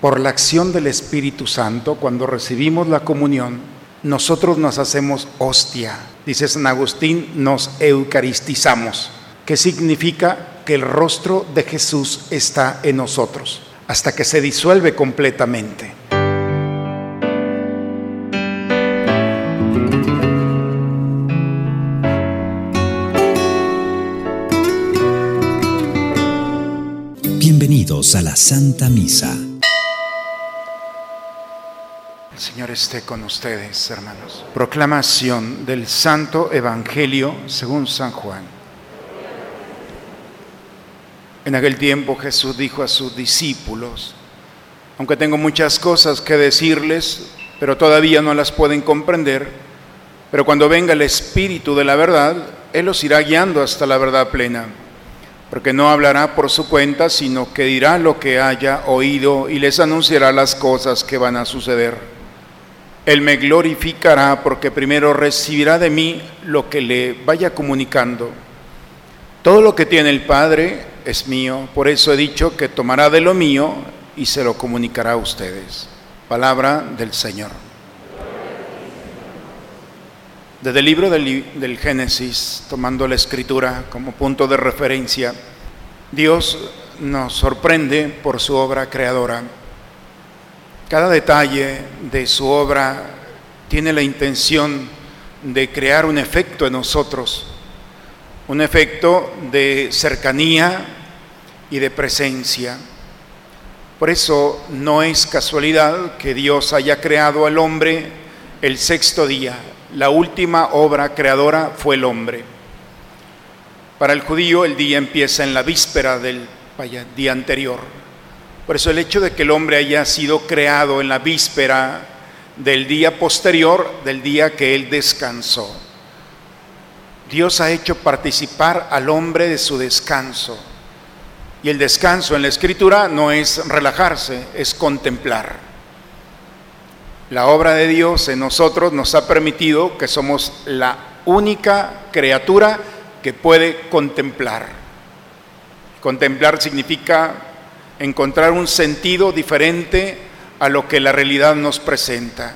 Por la acción del Espíritu Santo, cuando recibimos la comunión, nosotros nos hacemos hostia. Dice San Agustín, nos eucaristizamos. ¿Qué significa? Que el rostro de Jesús está en nosotros, hasta que se disuelve completamente. Bienvenidos a la Santa Misa. Señor esté con ustedes, hermanos. Proclamación del Santo Evangelio según San Juan. En aquel tiempo Jesús dijo a sus discípulos: aunque tengo muchas cosas que decirles, pero todavía no las pueden comprender, pero cuando venga el Espíritu de la verdad, Él los irá guiando hasta la verdad plena, porque no hablará por su cuenta, sino que dirá lo que haya oído y les anunciará las cosas que van a suceder. Él me glorificará, porque primero recibirá de mí lo que le vaya comunicando. Todo lo que tiene el Padre es mío, por eso he dicho que tomará de lo mío y se lo comunicará a ustedes. Palabra del Señor. Desde el libro del Génesis, tomando la Escritura como punto de referencia, Dios nos sorprende por su obra creadora. Cada detalle de su obra tiene la intención de crear un efecto en nosotros, un efecto de cercanía y de presencia. Por eso no es casualidad que Dios haya creado al hombre el sexto día. La última obra creadora fue el hombre. Para el judío el día empieza en la víspera del día anterior. Por eso el hecho de que el hombre haya sido creado en la víspera del día posterior, del día que él descansó. Dios ha hecho participar al hombre de su descanso. Y el descanso en la Escritura no es relajarse, es contemplar. La obra de Dios en nosotros nos ha permitido que somos la única criatura que puede contemplar. Contemplar significa encontrar un sentido diferente a lo que la realidad nos presenta.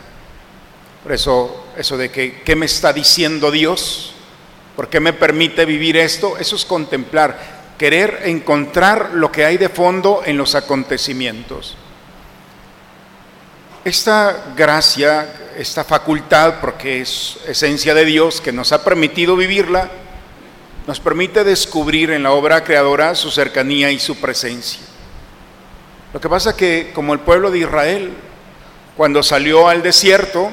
Por eso de que ¿qué me está diciendo Dios? ¿Por qué me permite vivir esto? Eso es contemplar, querer encontrar lo que hay de fondo en los acontecimientos. Esta gracia, esta facultad, porque es esencia de Dios que nos ha permitido vivirla, nos permite descubrir en la obra creadora su cercanía y su presencia. Lo que pasa es que, como el pueblo de Israel, cuando salió al desierto,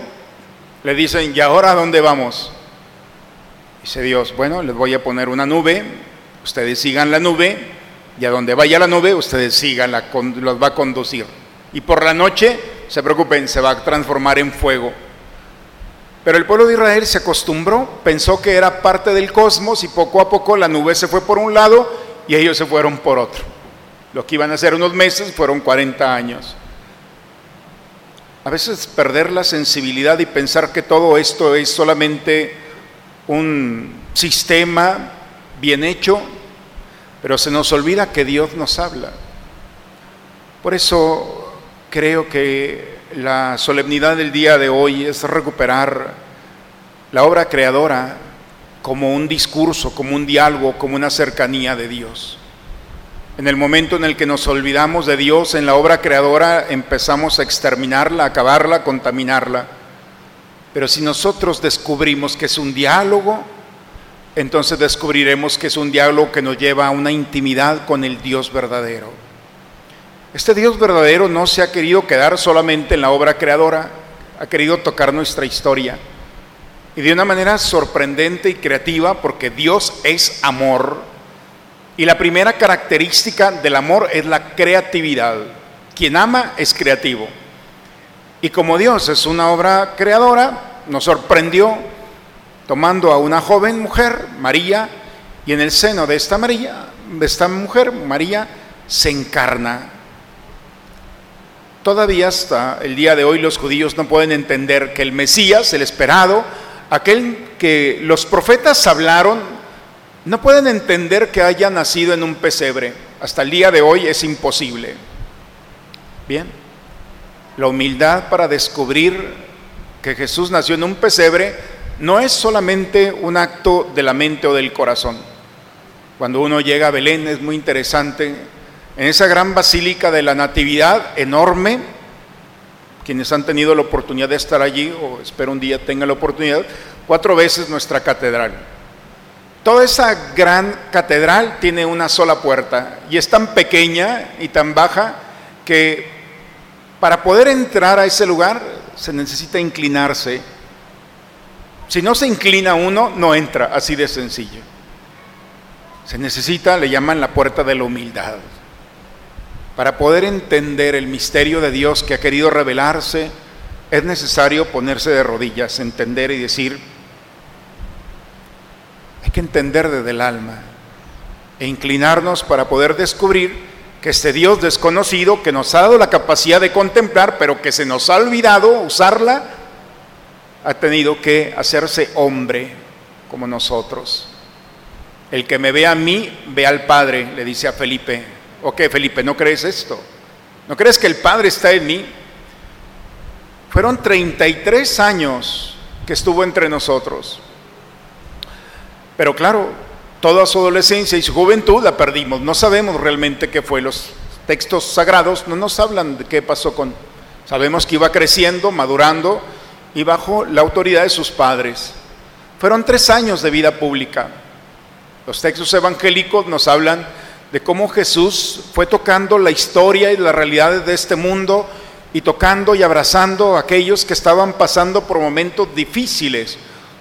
le dicen, ¿y ahora a dónde vamos? Dice Dios, bueno, les voy a poner una nube, ustedes sigan la nube, y a donde vaya la nube, ustedes sigan, los va a conducir. Y por la noche, se preocupen, se va a transformar en fuego. Pero el pueblo de Israel se acostumbró, pensó que era parte del cosmos, y poco a poco la nube se fue por un lado, y ellos se fueron por otro. Lo que iban a ser unos meses fueron 40 años. A veces perder la sensibilidad y pensar que todo esto es solamente un sistema bien hecho, pero se nos olvida que Dios nos habla. Por eso creo que la solemnidad del día de hoy es recuperar la obra creadora como un discurso, como un diálogo, como una cercanía de Dios. En el momento en el que nos olvidamos de Dios en la obra creadora, empezamos a exterminarla, a acabarla, a contaminarla. Pero si nosotros descubrimos que es un diálogo, entonces descubriremos que es un diálogo que nos lleva a una intimidad con el Dios verdadero. Este Dios verdadero no se ha querido quedar solamente en la obra creadora, ha querido tocar nuestra historia. Y de una manera sorprendente y creativa, porque Dios es amor. Y la primera característica del amor es la creatividad. Quien ama es creativo. Y como Dios es una obra creadora, nos sorprendió tomando a una joven mujer, María, y en el seno de esta mujer, María se encarna. Todavía hasta el día de hoy los judíos no pueden entender que el Mesías, el esperado, aquel que los profetas hablaron, no pueden entender que haya nacido en un pesebre. Hasta el día de hoy es imposible. Bien, La humildad para descubrir que Jesús nació en un pesebre no es solamente un acto de la mente o del corazón. Cuando uno llega a Belén es muy interesante. En esa gran basílica de la Natividad, enorme, quienes han tenido la oportunidad de estar allí, o espero un día tengan la oportunidad, 4 veces nuestra catedral. Toda esa gran catedral tiene una sola puerta y es tan pequeña y tan baja que para poder entrar a ese lugar se necesita inclinarse. Si no se inclina uno, no entra, así de sencillo. Se necesita, le llaman la puerta de la humildad, para poder entender el misterio de Dios que ha querido revelarse. Es necesario ponerse de rodillas, entender y decir, hay que entender desde el alma e inclinarnos para poder descubrir que este Dios desconocido que nos ha dado la capacidad de contemplar, pero que se nos ha olvidado usarla, ha tenido que hacerse hombre como nosotros. El que me ve a mí, ve al Padre, le dice a Felipe. Ok, Felipe, ¿no crees esto? ¿No crees que el Padre está en mí? Fueron 33 años que estuvo entre nosotros. Pero claro, toda su adolescencia y su juventud la perdimos. No sabemos realmente qué fue. Los textos sagrados no nos hablan de qué pasó con... Sabemos que iba creciendo, madurando y bajo la autoridad de sus padres. Fueron 3 años de vida pública. Los textos evangélicos nos hablan de cómo Jesús fue tocando la historia y las realidades de este mundo y tocando y abrazando a aquellos que estaban pasando por momentos difíciles,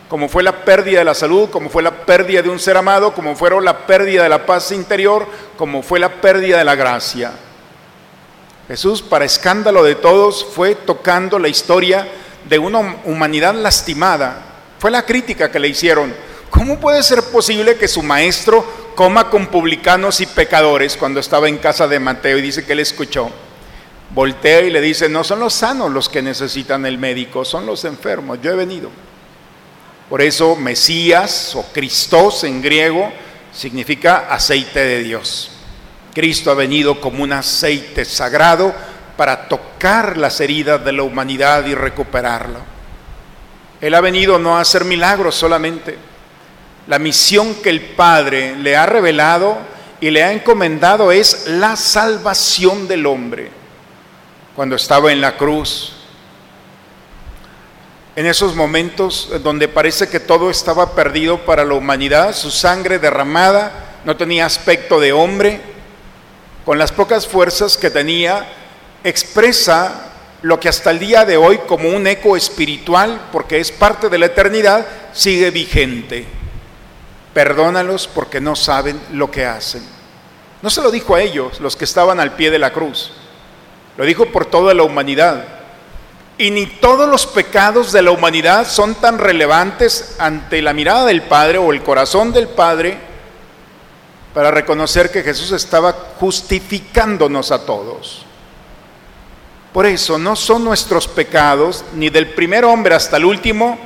como fue la pérdida de la salud, como fue la pérdida de un ser amado, como fueron la pérdida de la paz interior, como fue la pérdida de la gracia. Jesús, para escándalo de todos, fue tocando la historia de una humanidad lastimada. Fue la crítica que le hicieron. ¿Cómo puede ser posible que su maestro coma con publicanos y pecadores? Cuando estaba en casa de Mateo y dice que él escuchó, voltea y le dice, no son los sanos los que necesitan el médico, son los enfermos, yo he venido. Por eso Mesías o Christos en griego significa aceite de Dios. Cristo ha venido como un aceite sagrado para tocar las heridas de la humanidad y recuperarla. Él ha venido no a hacer milagros solamente. La misión que el Padre le ha revelado y le ha encomendado es la salvación del hombre. Cuando estaba en la cruz, en esos momentos donde parece que todo estaba perdido para la humanidad, su sangre derramada no tenía aspecto de hombre, con las pocas fuerzas que tenía, expresa lo que hasta el día de hoy, como un eco espiritual, porque es parte de la eternidad, sigue vigente. Perdónalos porque no saben lo que hacen. No se lo dijo a ellos, los que estaban al pie de la cruz, lo dijo por toda la humanidad. Y ni todos los pecados de la humanidad son tan relevantes ante la mirada del Padre o el corazón del Padre para reconocer que Jesús estaba justificándonos a todos. Por eso no son nuestros pecados, ni del primer hombre hasta el último,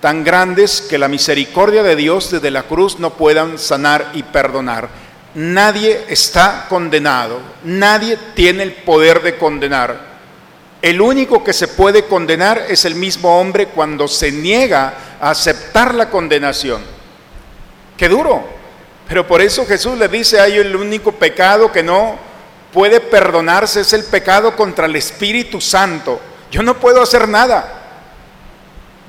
tan grandes que la misericordia de Dios desde la cruz no puedan sanar y perdonar. Nadie está condenado, nadie tiene el poder de condenar. El único que se puede condenar es el mismo hombre cuando se niega a aceptar la condenación. ¡Qué duro! Pero por eso Jesús le dice a ellos, el único pecado que no puede perdonarse es el pecado contra el Espíritu Santo. Yo no puedo hacer nada.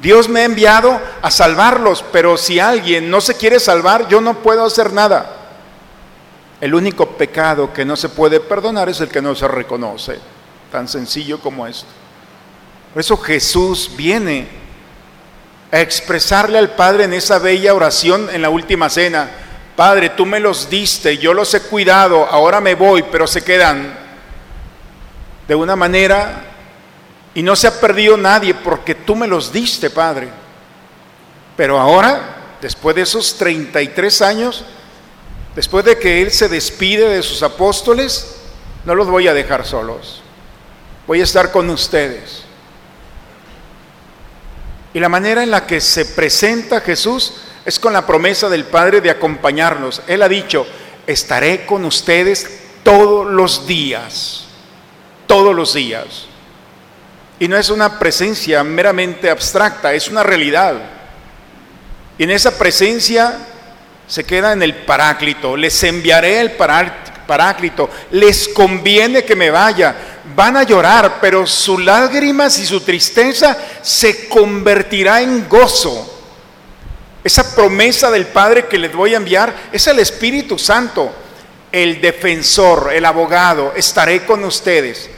Dios me ha enviado a salvarlos, pero si alguien no se quiere salvar, yo no puedo hacer nada. El único pecado que no se puede perdonar es el que no se reconoce. Tan sencillo como esto. Por eso Jesús viene a expresarle al Padre en esa bella oración en la última cena. Padre, tú me los diste, yo los he cuidado, ahora me voy, pero se quedan. De una manera, y no se ha perdido nadie porque tú me los diste, Padre. Pero ahora, después de esos 33 años, después de que Él se despide de sus apóstoles, no los voy a dejar solos. Voy a estar con ustedes. Y la manera en la que se presenta Jesús es con la promesa del Padre de acompañarnos. Él ha dicho, estaré con ustedes todos los días. Todos los días. Y no es una presencia meramente abstracta, es una realidad. Y en esa presencia se queda en el Paráclito. Les enviaré el Paráclito. Les conviene que me vaya. Van a llorar, pero sus lágrimas y su tristeza se convertirá en gozo. Esa promesa del Padre que les voy a enviar es el Espíritu Santo, el defensor, el abogado. Estaré con ustedes.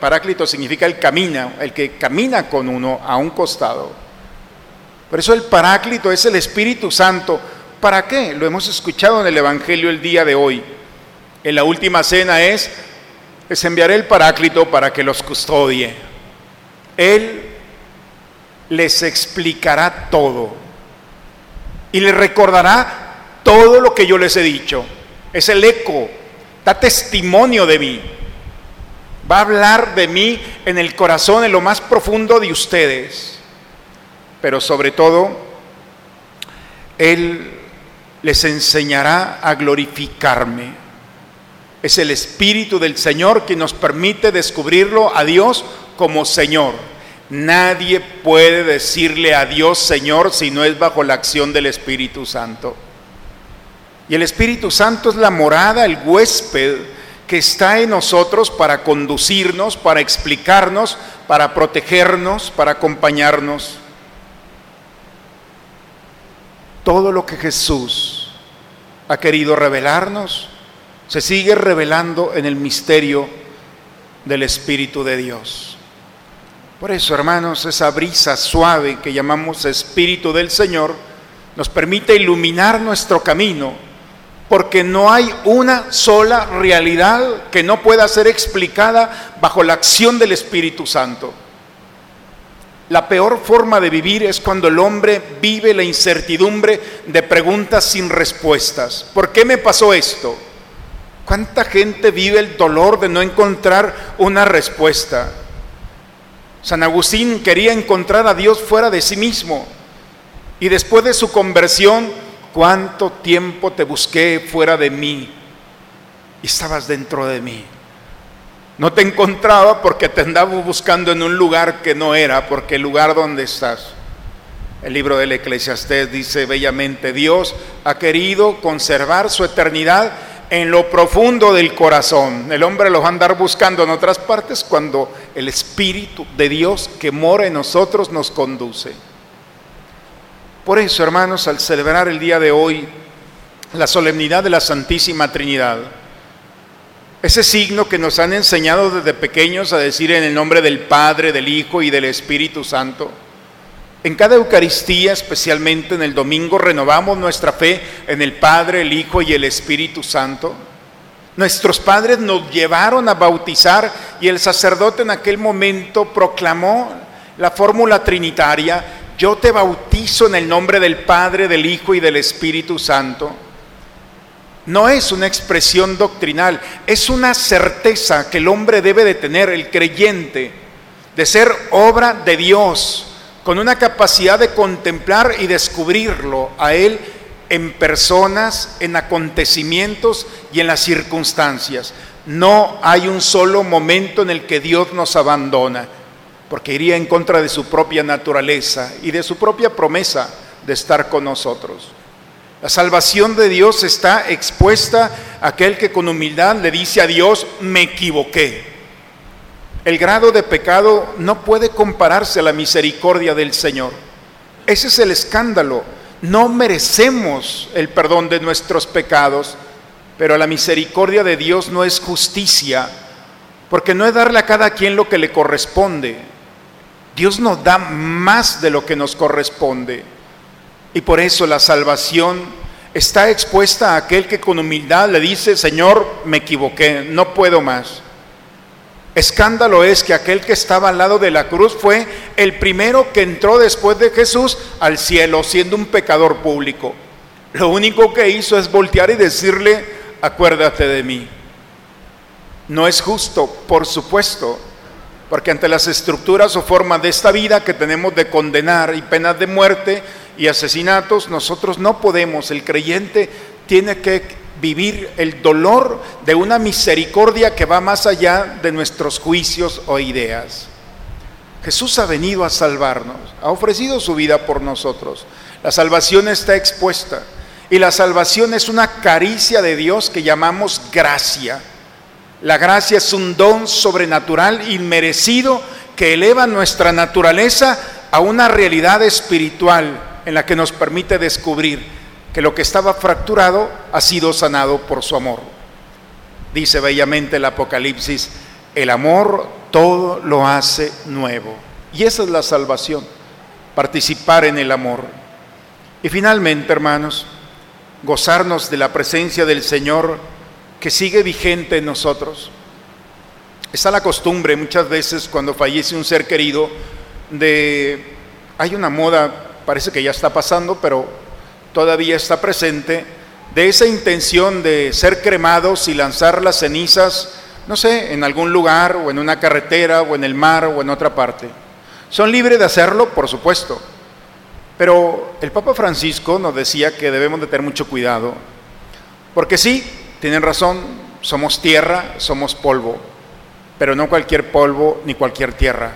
Paráclito significa el que camina con uno a un costado. Por eso el Paráclito es el Espíritu Santo. ¿Para qué? Lo hemos escuchado en el Evangelio el día de hoy. En la última cena es: les enviaré el Paráclito para que los custodie. Él les explicará todo y les recordará todo lo que yo les he dicho. Es el eco, da testimonio de mí. Va a hablar de mí en el corazón, en lo más profundo de ustedes. Pero sobre todo, Él les enseñará a glorificarme. Es el Espíritu del Señor que nos permite descubrirlo a Dios como Señor. Nadie puede decirle a Dios Señor si no es bajo la acción del Espíritu Santo. Y el Espíritu Santo es la morada, el huésped que está en nosotros para conducirnos, para explicarnos, para protegernos, para acompañarnos. Todo lo que Jesús ha querido revelarnos se sigue revelando en el misterio del Espíritu de Dios. Por eso, hermanos, esa brisa suave que llamamos Espíritu del Señor nos permite iluminar nuestro camino, porque no hay una sola realidad que no pueda ser explicada bajo la acción del Espíritu Santo. La peor forma de vivir es cuando el hombre vive la incertidumbre de preguntas sin respuestas. ¿Por qué me pasó esto? ¿Cuánta gente vive el dolor de no encontrar una respuesta? San Agustín quería encontrar a Dios fuera de sí mismo. Y después de su conversión, ¿cuánto tiempo te busqué fuera de mí? Y estabas dentro de mí. No te encontraba porque te andaba buscando en un lugar que no era, porque el lugar donde estás. El libro del Eclesiastés dice bellamente: Dios ha querido conservar su eternidad en lo profundo del corazón. El hombre los va a andar buscando en otras partes cuando el Espíritu de Dios que mora en nosotros nos conduce. Por eso, hermanos, al celebrar el día de hoy la solemnidad de la Santísima Trinidad, ese signo que nos han enseñado desde pequeños a decir en el nombre del Padre, del Hijo y del Espíritu Santo, en cada Eucaristía, especialmente en el domingo, renovamos nuestra fe en el Padre, el Hijo y el Espíritu Santo. Nuestros padres nos llevaron a bautizar y el sacerdote en aquel momento proclamó la fórmula trinitaria: yo te bautizo en el nombre del Padre, del Hijo y del Espíritu Santo. No es una expresión doctrinal, es una certeza que el hombre debe de tener, el creyente, de ser obra de Dios, con una capacidad de contemplar y descubrirlo a Él en personas, en acontecimientos y en las circunstancias. No hay un solo momento en el que Dios nos abandona, porque iría en contra de su propia naturaleza y de su propia promesa de estar con nosotros. La salvación de Dios está expuesta a aquel que con humildad le dice a Dios: me equivoqué. El grado de pecado no puede compararse a la misericordia del Señor. Ese es el escándalo. No merecemos el perdón de nuestros pecados, pero la misericordia de Dios no es justicia, porque no es darle a cada quien lo que le corresponde. Dios nos da más de lo que nos corresponde. Y por eso la salvación está expuesta a aquel que con humildad le dice: Señor, me equivoqué, no puedo más. Escándalo es que aquel que estaba al lado de la cruz fue el primero que entró después de Jesús al cielo, siendo un pecador público. Lo único que hizo es voltear y decirle: acuérdate de mí. No es justo, por supuesto, porque ante las estructuras o formas de esta vida que tenemos de condenar y penas de muerte y asesinatos, nosotros no podemos. El creyente tiene que vivir el dolor de una misericordia que va más allá de nuestros juicios o ideas. Jesús ha venido a salvarnos, ha ofrecido su vida por nosotros. La salvación está expuesta y la salvación es una caricia de Dios que llamamos gracia. La gracia es un don sobrenatural inmerecido que eleva nuestra naturaleza a una realidad espiritual en la que nos permite descubrir que lo que estaba fracturado ha sido sanado por su amor. Dice bellamente el Apocalipsis, el amor todo lo hace nuevo. Y esa es la salvación, participar en el amor. Y finalmente, hermanos, gozarnos de la presencia del Señor que sigue vigente en nosotros. Está la costumbre muchas veces cuando fallece un ser querido de... Hay una moda, parece que ya está pasando, pero todavía está presente, de esa intención de ser cremados y lanzar las cenizas, no sé, en algún lugar o en una carretera o en el mar o en otra parte. Son libres de hacerlo, por supuesto, pero el Papa Francisco nos decía que debemos de tener mucho cuidado, porque sí, tienen razón, somos tierra, somos polvo, pero no cualquier polvo ni cualquier tierra.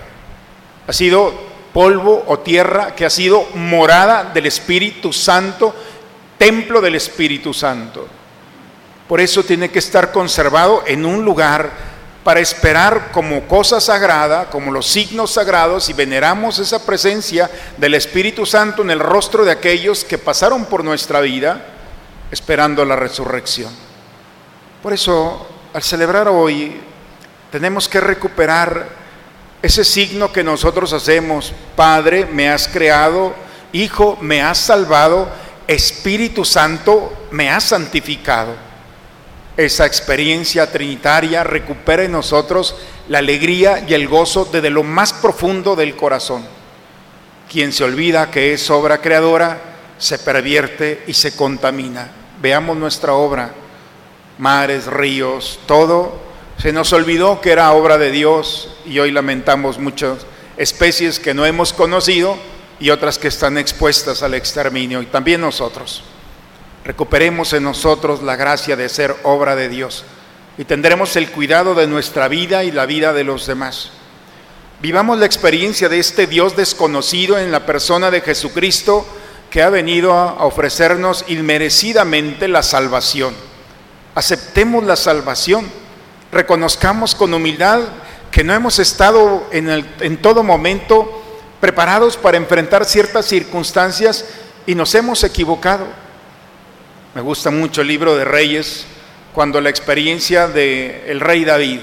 Ha sido polvo o tierra que ha sido morada del Espíritu Santo, templo del Espíritu Santo. Por eso tiene que estar conservado en un lugar para esperar como cosa sagrada, como los signos sagrados, y veneramos esa presencia del Espíritu Santo en el rostro de aquellos que pasaron por nuestra vida esperando la resurrección. Por eso, al celebrar hoy, tenemos que recuperar ese signo que nosotros hacemos: Padre, me has creado; Hijo, me has salvado; Espíritu Santo, me has santificado. Esa experiencia trinitaria recupera en nosotros la alegría y el gozo desde lo más profundo del corazón. Quien se olvida que es obra creadora, se pervierte y se contamina. Veamos nuestra obra, mares, ríos, todo. Se nos olvidó que era obra de Dios y hoy lamentamos muchas especies que no hemos conocido y otras que están expuestas al exterminio, y también nosotros. Recuperemos en nosotros la gracia de ser obra de Dios y tendremos el cuidado de nuestra vida y la vida de los demás. Vivamos la experiencia de este Dios desconocido en la persona de Jesucristo, que ha venido a ofrecernos inmerecidamente la salvación. Aceptemos la salvación. Reconozcamos con humildad que no hemos estado en todo momento preparados para enfrentar ciertas circunstancias y nos hemos equivocado. Me gusta mucho el libro de Reyes, cuando la experiencia del rey David,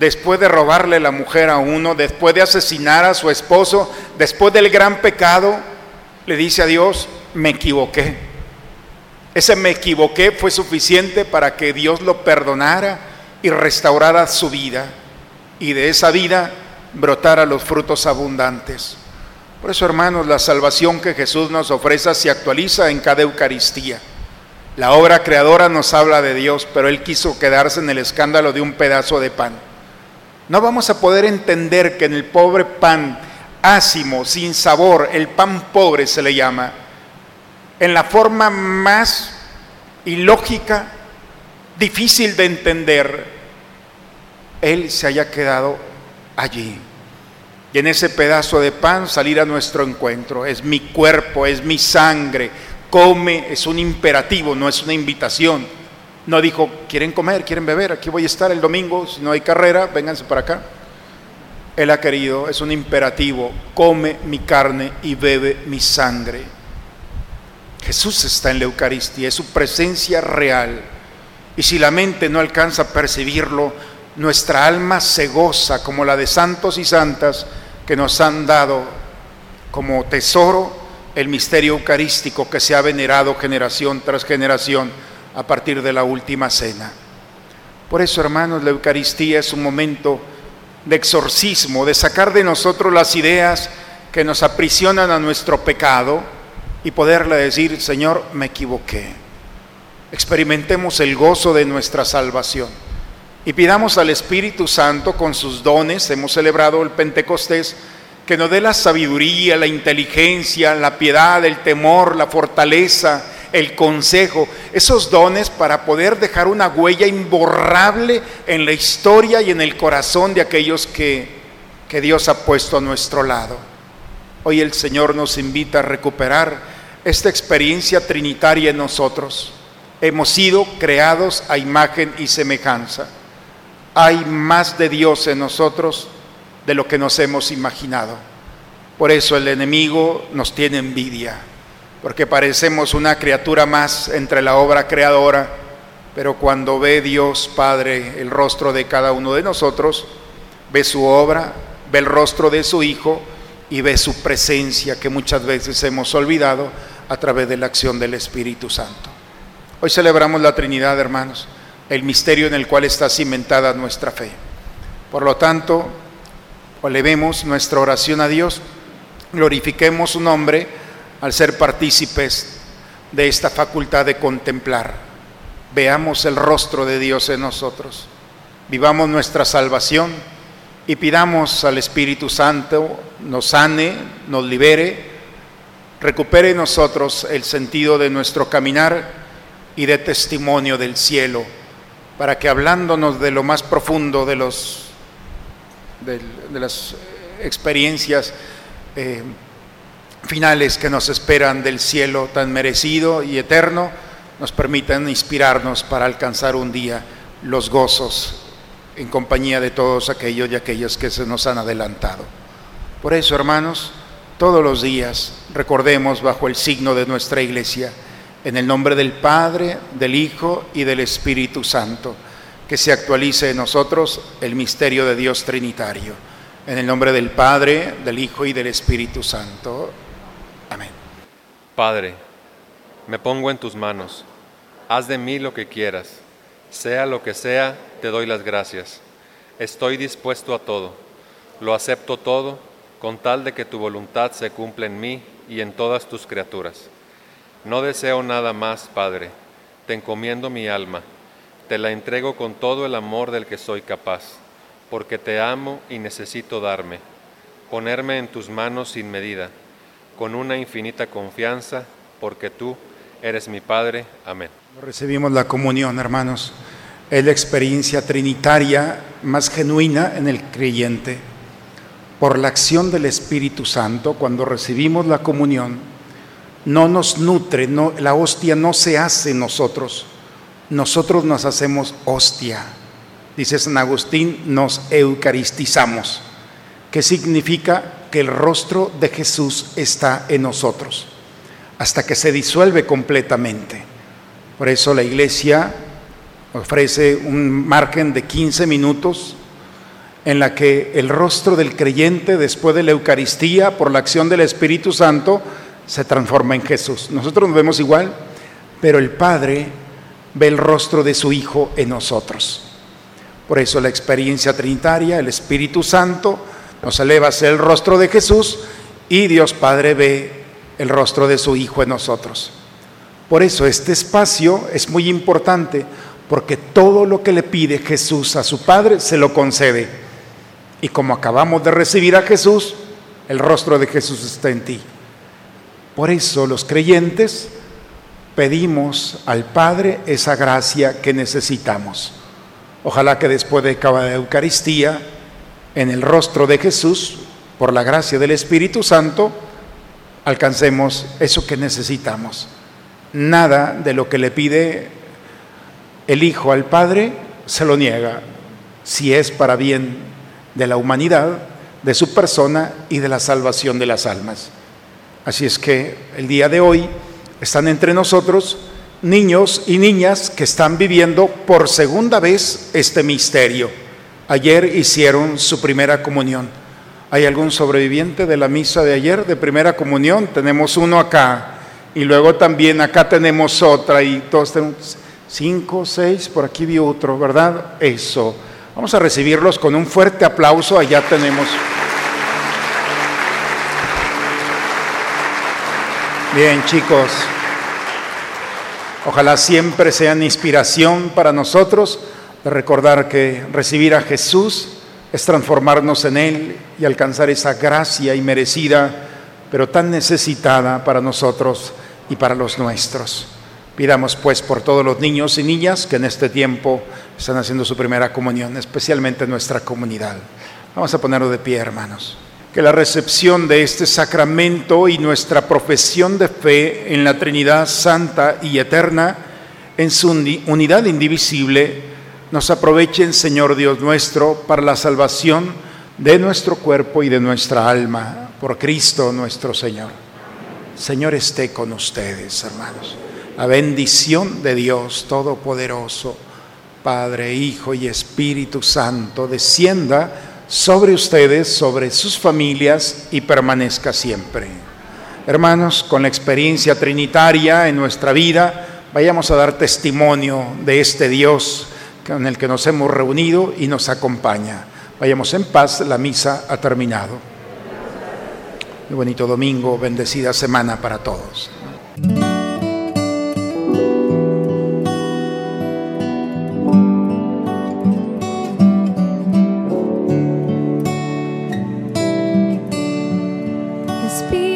después de robarle la mujer a uno, después de asesinar a su esposo, después del gran pecado, le dice a Dios: me equivoqué. Ese me equivoqué fue suficiente para que Dios lo perdonara y restaurara su vida, y de esa vida brotara los frutos abundantes. Por eso, hermanos, la salvación que Jesús nos ofrece se actualiza en cada Eucaristía. La obra creadora nos habla de Dios, pero Él quiso quedarse en el escándalo de un pedazo de pan. No vamos a poder entender que en el pobre pan ácimo, sin sabor, el pan pobre se le llama, en la forma más ilógica, difícil de entender, Él se haya quedado allí. Y en ese pedazo de pan salir a nuestro encuentro. Es mi cuerpo, es mi sangre, come, es un imperativo, no es una invitación. No dijo: ¿quieren comer? ¿Quieren beber? Aquí voy a estar el domingo, si no hay carrera, vénganse para acá. Él ha querido, es un imperativo: come mi carne y bebe mi sangre. Jesús está en la Eucaristía, es su presencia real. Y si la mente no alcanza a percibirlo, nuestra alma se goza como la de santos y santas que nos han dado como tesoro el misterio eucarístico que se ha venerado generación tras generación a partir de la última cena. Por eso, hermanos, la Eucaristía es un momento de exorcismo, de sacar de nosotros las ideas que nos aprisionan a nuestro pecado y poderle decir: Señor, me equivoqué. Experimentemos el gozo de nuestra salvación y pidamos al Espíritu Santo, con sus dones, hemos celebrado el Pentecostés, que nos dé la sabiduría, la inteligencia, la piedad, el temor, la fortaleza, el consejo, esos dones para poder dejar una huella imborrable en la historia y en el corazón de aquellos que que Dios ha puesto a nuestro lado. Hoy el Señor nos invita a recuperar esta experiencia trinitaria en nosotros. Hemos sido creados a imagen y semejanza. Hay más de Dios en nosotros de lo que nos hemos imaginado. Por eso el enemigo nos tiene envidia, porque parecemos una criatura más entre la obra creadora, pero cuando ve Dios Padre el rostro de cada uno de nosotros, ve su obra, ve el rostro de su Hijo y ve su presencia, que muchas veces hemos olvidado a través de la acción del Espíritu Santo. Hoy celebramos la Trinidad, hermanos, el misterio en el cual está cimentada nuestra fe. Por lo tanto, elevemos nuestra oración a Dios, glorifiquemos su nombre al ser partícipes de esta facultad de contemplar. Veamos el rostro de Dios en nosotros, vivamos nuestra salvación y pidamos al Espíritu Santo nos sane, nos libere, recupere en nosotros el sentido de nuestro caminar y de testimonio del cielo, para que hablándonos de lo más profundo de las experiencias finales que nos esperan del cielo tan merecido y eterno, nos permitan inspirarnos para alcanzar un día los gozos en compañía de todos aquellos y aquellas que se nos han adelantado. Por eso, hermanos, todos los días recordemos bajo el signo de nuestra Iglesia, en el nombre del Padre, del Hijo y del Espíritu Santo, que se actualice en nosotros el misterio de Dios trinitario. En el nombre del Padre, del Hijo y del Espíritu Santo. Amén. Padre, me pongo en tus manos. Haz de mí lo que quieras. Sea lo que sea, te doy las gracias. Estoy dispuesto a todo. Lo acepto todo, con tal de que tu voluntad se cumpla en mí y en todas tus criaturas. No deseo nada más, Padre. Te encomiendo mi alma. Te la entrego con todo el amor del que soy capaz, porque te amo y necesito darme, ponerme en tus manos sin medida, con una infinita confianza, porque tú eres mi Padre. Amén. Recibimos la comunión, hermanos. Es la experiencia trinitaria más genuina en el creyente. Por la acción del Espíritu Santo, cuando recibimos la comunión, no nos nutre, la hostia no se hace en nosotros nos hacemos hostia. Dice San Agustín, nos eucaristizamos. ¿Qué significa? Que el rostro de Jesús está en nosotros, hasta que se disuelve completamente. Por eso la Iglesia ofrece un margen de 15 minutos en la que el rostro del creyente, después de la Eucaristía, por la acción del Espíritu Santo, se transforma en Jesús. Nosotros nos vemos igual, pero el Padre ve el rostro de su Hijo en nosotros. Por eso la experiencia trinitaria, el Espíritu Santo nos eleva hacia el rostro de Jesús y Dios Padre ve el rostro de su Hijo en nosotros. Por eso este espacio es muy importante, porque todo lo que le pide Jesús a su Padre se lo concede. Y como acabamos de recibir a Jesús, el rostro de Jesús está en ti. Por eso los creyentes pedimos al Padre esa gracia que necesitamos. Ojalá que después de cada Eucaristía, en el rostro de Jesús, por la gracia del Espíritu Santo, alcancemos eso que necesitamos. Nada de lo que le pide el Hijo al Padre se lo niega, si es para bien de la humanidad, de su persona y de la salvación de las almas. Así es que el día de hoy están entre nosotros niños y niñas que están viviendo por segunda vez este misterio. Ayer hicieron su primera comunión. ¿Hay algún sobreviviente de la misa de ayer de primera comunión? Tenemos uno acá y luego también acá tenemos otra y todos tenemos 5, 6, por aquí vi otro, ¿verdad? Eso. Vamos a recibirlos con un fuerte aplauso. Allá tenemos... Bien, chicos, ojalá siempre sean inspiración para nosotros de recordar que recibir a Jesús es transformarnos en Él y alcanzar esa gracia inmerecida, pero tan necesitada para nosotros y para los nuestros. Pidamos pues por todos los niños y niñas que en este tiempo están haciendo su primera comunión, especialmente en nuestra comunidad. Vamos a ponerlo de pie, hermanos. Que la recepción de este sacramento y nuestra profesión de fe en la Trinidad Santa y Eterna, en su unidad indivisible, nos aprovechen, Señor Dios nuestro, para la salvación de nuestro cuerpo y de nuestra alma, por Cristo nuestro Señor. Señor esté con ustedes, hermanos. La bendición de Dios Todopoderoso, Padre, Hijo y Espíritu Santo, descienda sobre ustedes, sobre sus familias y permanezca siempre. Hermanos, con la experiencia trinitaria en nuestra vida, vayamos a dar testimonio de este Dios con el que nos hemos reunido y nos acompaña. Vayamos en paz, la misa ha terminado. Un bonito domingo, bendecida semana para todos. Speak.